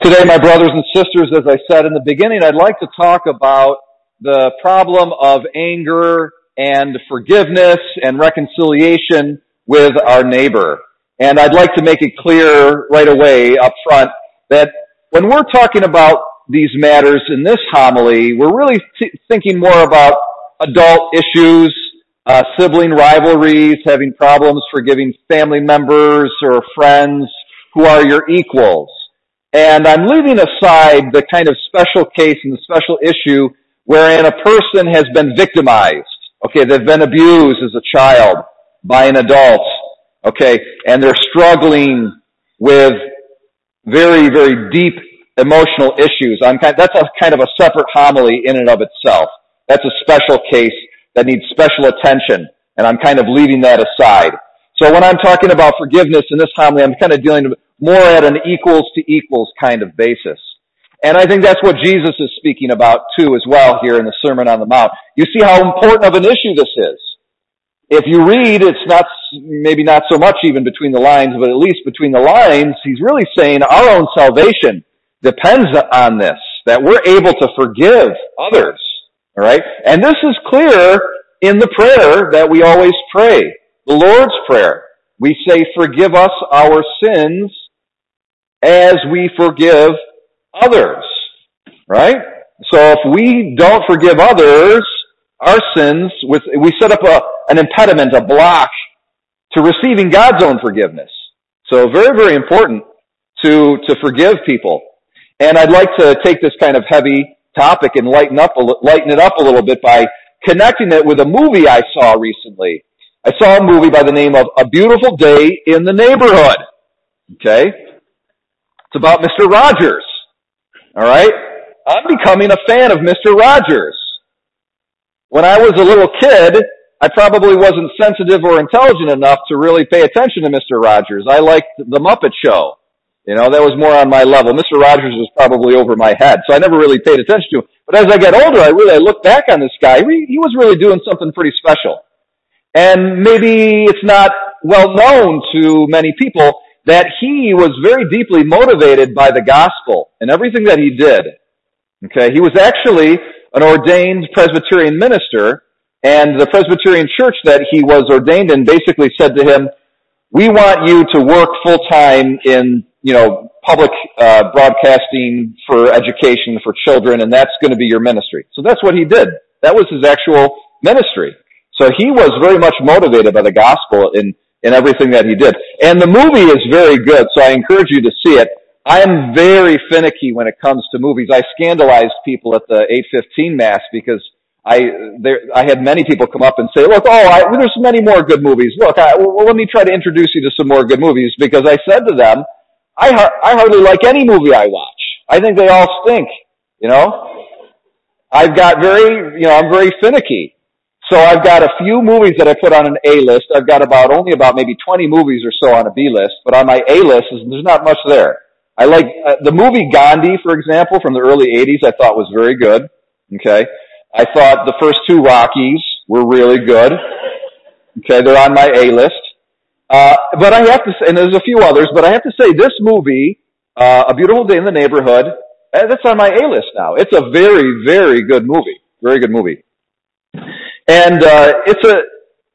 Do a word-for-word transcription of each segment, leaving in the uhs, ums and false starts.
Today, my brothers and sisters, as I said in the beginning, I'd like to talk about the problem of anger and forgiveness and reconciliation with our neighbor. And I'd like to make it clear right away up front that when we're talking about these matters in this homily, we're really t- thinking more about adult issues, uh, sibling rivalries, having problems forgiving family members or friends who are your equals. And I'm leaving aside the kind of special case and the special issue wherein a person has been victimized. Okay, they've been abused as a child by an adult. Okay, and they're struggling with very, very deep emotional issues. I'm kind, that's a kind of a separate homily in and of itself. That's a special case that needs special attention, and I'm kind of leaving that aside. So when I'm talking about forgiveness in this homily, I'm kind of dealing with more at an equals to equals kind of basis. And I think that's what Jesus is speaking about too as well here in the Sermon on the Mount. You see how important of an issue this is. If you read, it's not, maybe not so much even between the lines, but at least between the lines, he's really saying our own salvation depends on this, that we're able to forgive others. All right? And this is clear in the prayer that we always pray, the Lord's Prayer. We say, forgive us our sins as we forgive others, right? So if we don't forgive others, our sins, with, we set up a, an impediment, a block to receiving God's own forgiveness. So very, very important to, to forgive people. And I'd like to take this kind of heavy topic and lighten up, lighten it up a little bit by connecting it with a movie I saw recently. I saw a movie by the name of A Beautiful Day in the Neighborhood. Okay? It's about Mister Rogers. All right? I'm becoming a fan of Mister Rogers. When I was a little kid, I probably wasn't sensitive or intelligent enough to really pay attention to Mister Rogers. I liked The Muppet Show. You know, that was more on my level. Mister Rogers was probably over my head, so I never really paid attention to him. But as I get older, I really I look back on this guy. He was really doing something pretty special. And maybe it's not well known to many people that he was very deeply motivated by the gospel and everything that he did. Okay, he was actually an ordained Presbyterian minister, and the Presbyterian church that he was ordained in basically said to him, we want you to work full-time in, you know, public uh, broadcasting for education for children, and that's going to be your ministry. So that's what he did. That was his actual ministry. So he was very much motivated by the gospel in, in everything that he did. And the movie is very good, so I encourage you to see it. I am very finicky when it comes to movies. I scandalized people at the eight fifteen mass because I there, I had many people come up and say, look, oh, I, there's many more good movies. Look, I, well, let me try to introduce you to some more good movies, because I said to them, I, har- I hardly like any movie I watch. I think they all stink, you know? I've got very, you know, I'm very finicky. So I've got a few movies that I put on an A list. I've got about only about maybe twenty movies or so on a B list, but on my A list, there's not much there. I like uh, the movie Gandhi, for example, from the early eighties, I thought was very good, okay? I thought the first two Rockies were really good, okay? They're on my A list. Uh, but I have to say, and there's a few others, but I have to say this movie, uh, A Beautiful Day in the Neighborhood, that's on my A list now. It's a very, very good movie, very good movie. And, uh, it's a,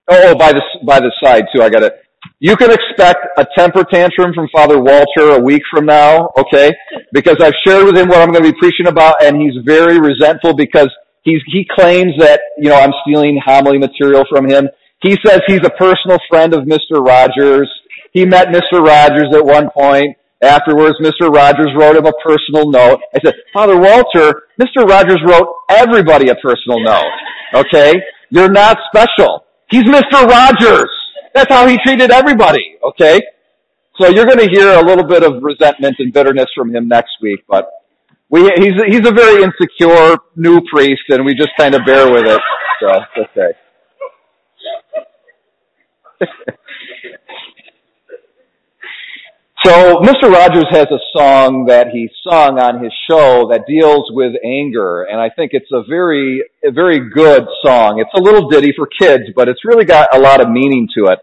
oh, by the, by the side too, I gotta, you can expect a temper tantrum from Father Walter a week from now, okay? Because I've shared with him what I'm gonna be preaching about, and he's very resentful because he's, he claims that, you know, I'm stealing homily material from him. He says he's a personal friend of Mister Rogers. He met Mister Rogers at one point. Afterwards, Mister Rogers wrote him a personal note. I said, Father Walter, Mister Rogers wrote everybody a personal note, okay? You're not special. He's Mister Rogers. That's how he treated everybody, okay? So you're going to hear a little bit of resentment and bitterness from him next week, but we he's he's a very insecure new priest, and we just kind of bear with it. So, okay. So Mister Rogers has a song that he sung on his show that deals with anger, and I think it's a very, a very good song. It's a little ditty for kids, but it's really got a lot of meaning to it.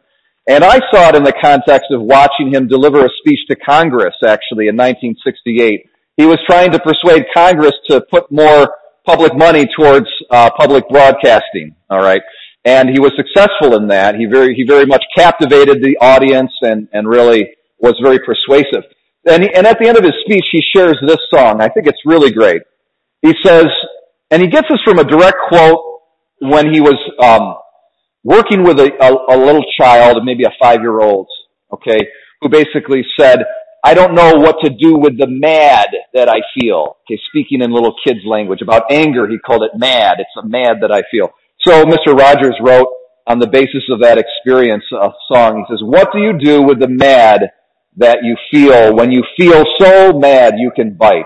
And I saw it in the context of watching him deliver a speech to Congress, actually, in nineteen sixty-eight. He was trying to persuade Congress to put more public money towards uh, public broadcasting, all right? And he was successful in that. He very he very much captivated the audience and, and really was very persuasive. And, he, and at the end of his speech, he shares this song. I think it's really great. He says, and he gets this from a direct quote when he was um, working with a, a, a little child, maybe a five-year-old, okay, who basically said, I don't know what to do with the mad that I feel. Okay, speaking in little kids' language about anger, he called it mad. It's a mad that I feel. So Mister Rogers wrote, on the basis of that experience, a song. He says, what do you do with the mad that you feel when you feel so mad you can bite?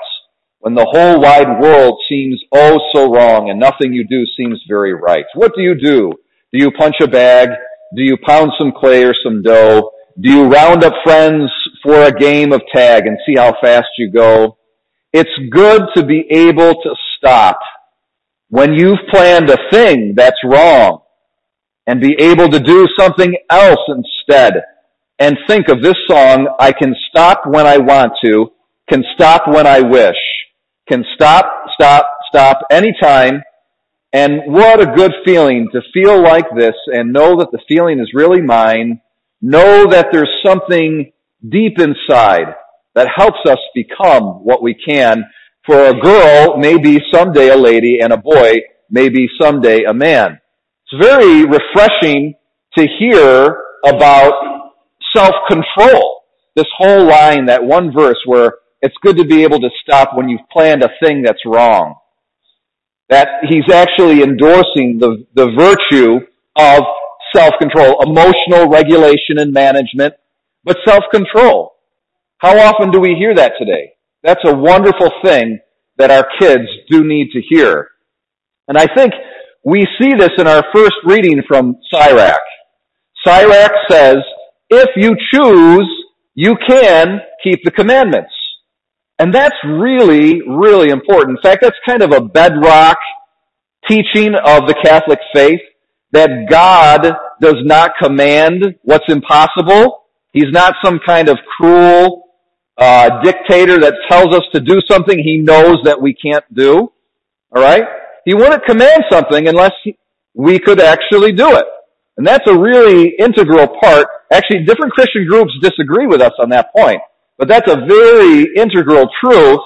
When the whole wide world seems oh so wrong and nothing you do seems very right. What do you do? Do you punch a bag? Do you pound some clay or some dough? Do you round up friends for a game of tag and see how fast you go? It's good to be able to stop when you've planned a thing that's wrong and be able to do something else instead. And think of this song, I can stop when I want to, can stop when I wish, can stop, stop, stop anytime. And what a good feeling to feel like this and know that the feeling is really mine. Know that there's something deep inside that helps us become what we can. For a girl, maybe someday a lady, and a boy, maybe someday a man. It's very refreshing to hear about self-control. This whole line, that one verse where it's good to be able to stop when you've planned a thing that's wrong. That he's actually endorsing the, the virtue of self-control, emotional regulation and management, but self-control. How often do we hear that today? That's a wonderful thing that our kids do need to hear. And I think we see this in our first reading from Syrac. Syrac says, if you choose, you can keep the commandments. And that's really, really important. In fact, that's kind of a bedrock teaching of the Catholic faith, that God does not command what's impossible. He's not some kind of cruel uh, dictator that tells us to do something he knows that we can't do. All right? He wouldn't command something unless he, we could actually do it. And that's a really integral part. Actually, different Christian groups disagree with us on that point. But that's a very integral truth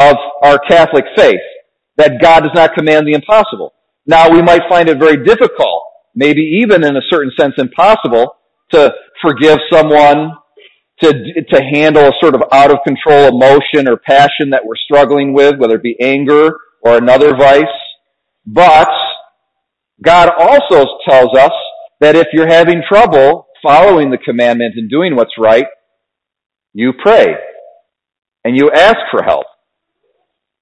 of our Catholic faith, that God does not command the impossible. Now, we might find it very difficult, maybe even in a certain sense impossible, to forgive someone, to to handle a sort of out-of-control emotion or passion that we're struggling with, whether it be anger or another vice. But God also tells us that if you're having trouble following the commandment and doing what's right, you pray and you ask for help.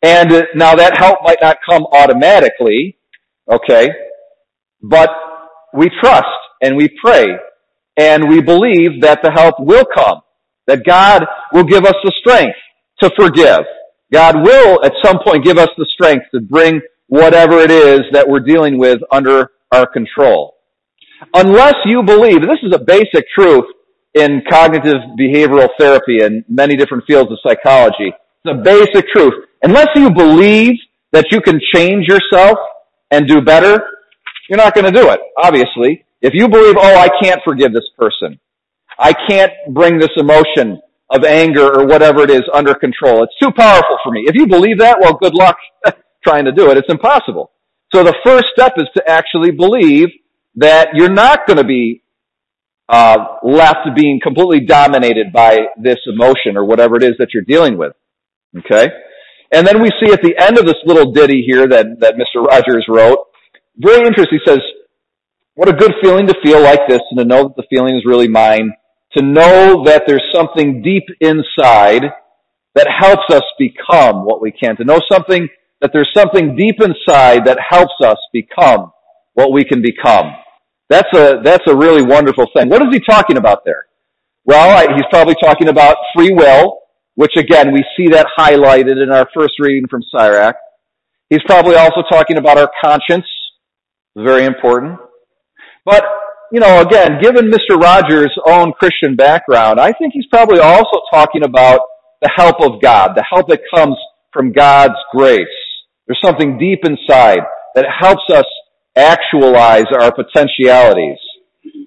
And now that help might not come automatically, okay, but we trust and we pray and we believe that the help will come, that God will give us the strength to forgive. God will at some point give us the strength to bring whatever it is that we're dealing with under our control. Unless you believe, and this is a basic truth in cognitive behavioral therapy and many different fields of psychology, it's a basic truth. Unless you believe that you can change yourself and do better, you're not going to do it, obviously. If you believe, oh, I can't forgive this person, I can't bring this emotion of anger or whatever it is under control, it's too powerful for me. If you believe that, well, good luck trying to do it. It's impossible. So the first step is to actually believe that you're not going to be uh, left being completely dominated by this emotion or whatever it is that you're dealing with, okay? And then we see at the end of this little ditty here that, that Mister Rogers wrote, very interesting, he says, what a good feeling to feel like this and to know that the feeling is really mine, to know that there's something deep inside that helps us become what we can, to know something that there's something deep inside that helps us become what we can become. That's a that's a really wonderful thing. What is he talking about there? Well, I, he's probably talking about free will, which again, we see that highlighted in our first reading from Syrac. He's probably also talking about our conscience, very important. But, you know, again, given Mister Rogers' own Christian background, I think he's probably also talking about the help of God, the help that comes from God's grace. There's something deep inside that helps us actualize our potentialities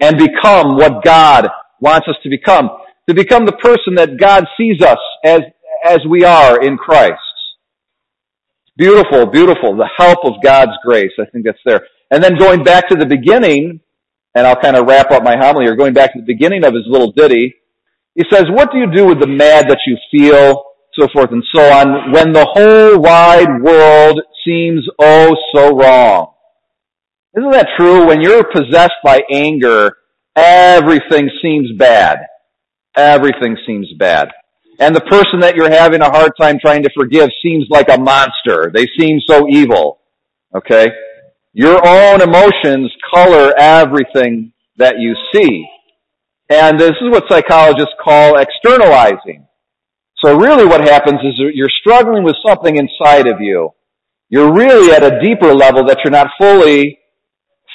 and become what God wants us to become, to become the person that God sees us as, as we are in Christ. Beautiful, beautiful, the help of God's grace. I think that's there. And then going back to the beginning, and I'll kind of wrap up my homily here, going back to the beginning of his little ditty, he says, what do you do with the mad that you feel, so forth and so on, when the whole wide world seems oh so wrong? Isn't that true? When you're possessed by anger, everything seems bad. Everything seems bad. And the person that you're having a hard time trying to forgive seems like a monster. They seem so evil. Okay? Your own emotions color everything that you see. And this is what psychologists call externalizing. So really what happens is you're struggling with something inside of you. You're really at a deeper level that you're not fully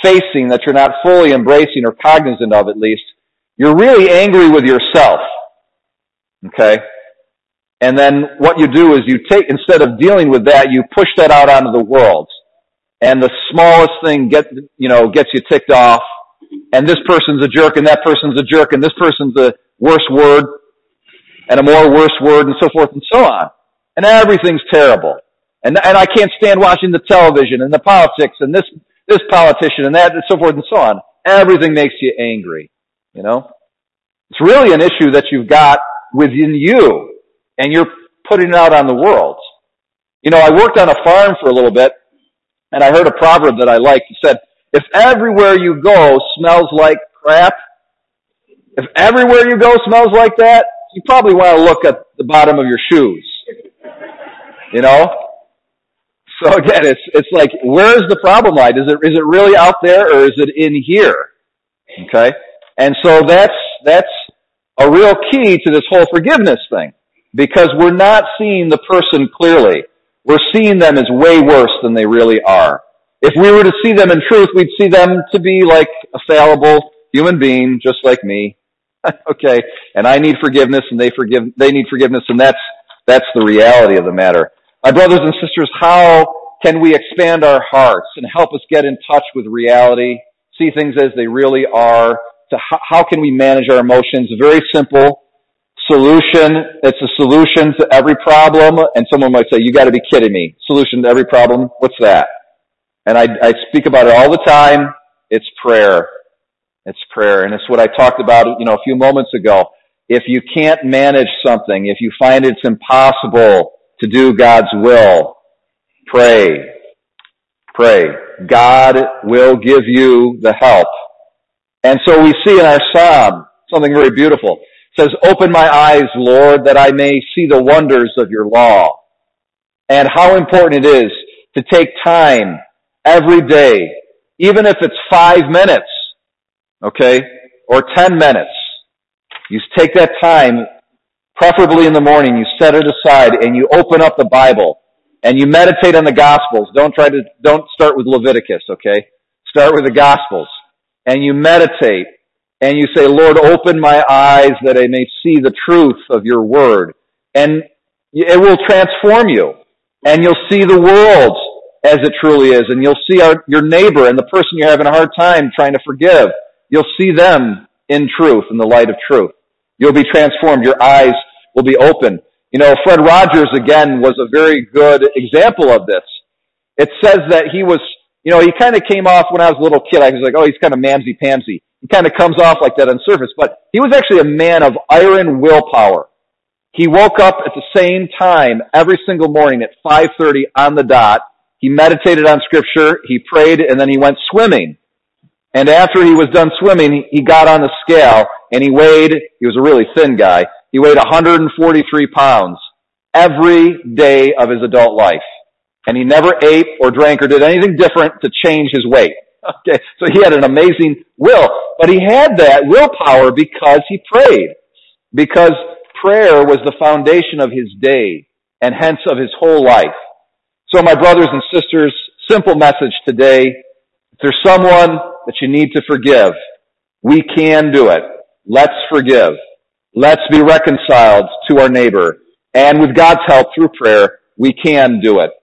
facing, that you're not fully embracing or cognizant of, at least. You're really angry with yourself. Okay? And then what you do is you take, instead of dealing with that, you push that out onto the world. And the smallest thing get, you know, gets you ticked off. And this person's a jerk, and that person's a jerk, and this person's a worse word, and a more worse word, and so forth and so on. And everything's terrible. And, and I can't stand watching the television, and the politics, and this, this politician, and that, and so forth and so on. Everything makes you angry, you know? It's really an issue that you've got within you, and you're putting it out on the world. You know, I worked on a farm for a little bit, and I heard a proverb that I liked. It said, if everywhere you go smells like crap, if everywhere you go smells like that, you probably want to look at the bottom of your shoes. You know? So again, it's it's like, where's the problem line? Is it is it really out there, or is it in here? Okay? And so that's that's a real key to this whole forgiveness thing, because we're not seeing the person clearly. We're seeing them as way worse than they really are. If we were to see them in truth, we'd see them to be like a fallible human being, just like me. Okay, and I need forgiveness, and they forgive. They need forgiveness, and that's that's the reality of the matter. My brothers and sisters, how can we expand our hearts and help us get in touch with reality, see things as they really are? To how, how can we manage our emotions? A very simple solution. It's a solution to every problem. And someone might say, "You got to be kidding me! Solution to every problem? What's that?" And I, I speak about it all the time. It's prayer. It's prayer. And it's what I talked about, you know, a few moments ago. If you can't manage something, if you find it's impossible to do God's will, pray. Pray. God will give you the help. And so we see in our psalm something very beautiful. It says, open my eyes, Lord, that I may see the wonders of your law. And how important it is to take time every day, even if it's five minutes, okay, or ten minutes. You take that time, preferably in the morning, you set it aside, and you open up the Bible, and you meditate on the Gospels. Don't try to, don't start with Leviticus, okay? Start with the Gospels. And you meditate, and you say, Lord, open my eyes that I may see the truth of your word. And it will transform you, and you'll see the world as it truly is, and you'll see our, your neighbor and the person you're having a hard time trying to forgive. You'll see them in truth, in the light of truth. You'll be transformed. Your eyes will be open. You know, Fred Rogers, again, was a very good example of this. It says that he was, you know, he kind of came off when I was a little kid. I was like, oh, he's kind of mamsy-pamsy. He kind of comes off like that on the surface. But he was actually a man of iron willpower. He woke up at the same time every single morning at five thirty on the dot. He meditated on Scripture, he prayed, and then he went swimming. And after he was done swimming, he got on the scale, and he weighed, he was a really thin guy, he weighed one hundred forty-three pounds every day of his adult life. And he never ate or drank or did anything different to change his weight. Okay, so he had an amazing will. But he had that willpower because he prayed. Because prayer was the foundation of his day, and hence of his whole life. So my brothers and sisters, simple message today. If there's someone that you need to forgive, we can do it. Let's forgive. Let's be reconciled to our neighbor. And with God's help through prayer, We can do it.